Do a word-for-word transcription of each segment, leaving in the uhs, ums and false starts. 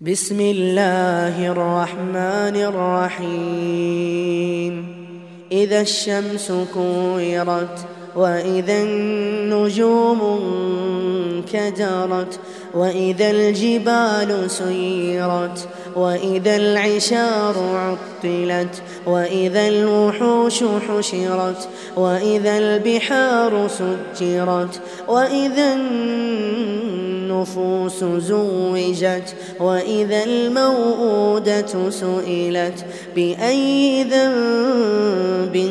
بسم الله الرحمن الرحيم إذا الشمس كورت وإذا النجوم انكدرت وإذا الجبال سيرت وإذا العشار عطلت وإذا الوحوش حشرت وإذا البحار سجرت وإذا النفوس زوجت وإذا الموءودة سئلت بأي ذنب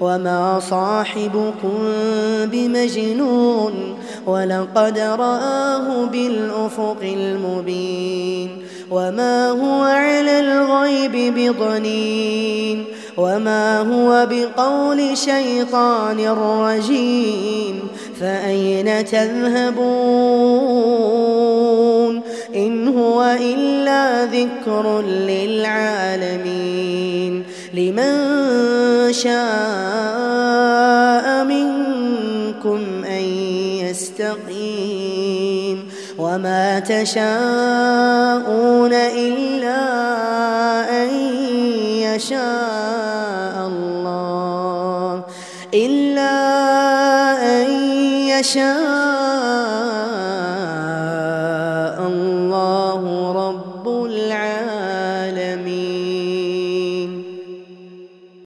وما صاحبكم بمجنون ولقد رآه بالأفق المبين وما هو على الغيب بضنين وما هو بقول شيطان رجيم فأين تذهبون إن هو إلا ذكر للعالمين لمن شاء منكم أن يستقيم وما تشاءون إلا أن يشاء الله إلا أن يشاء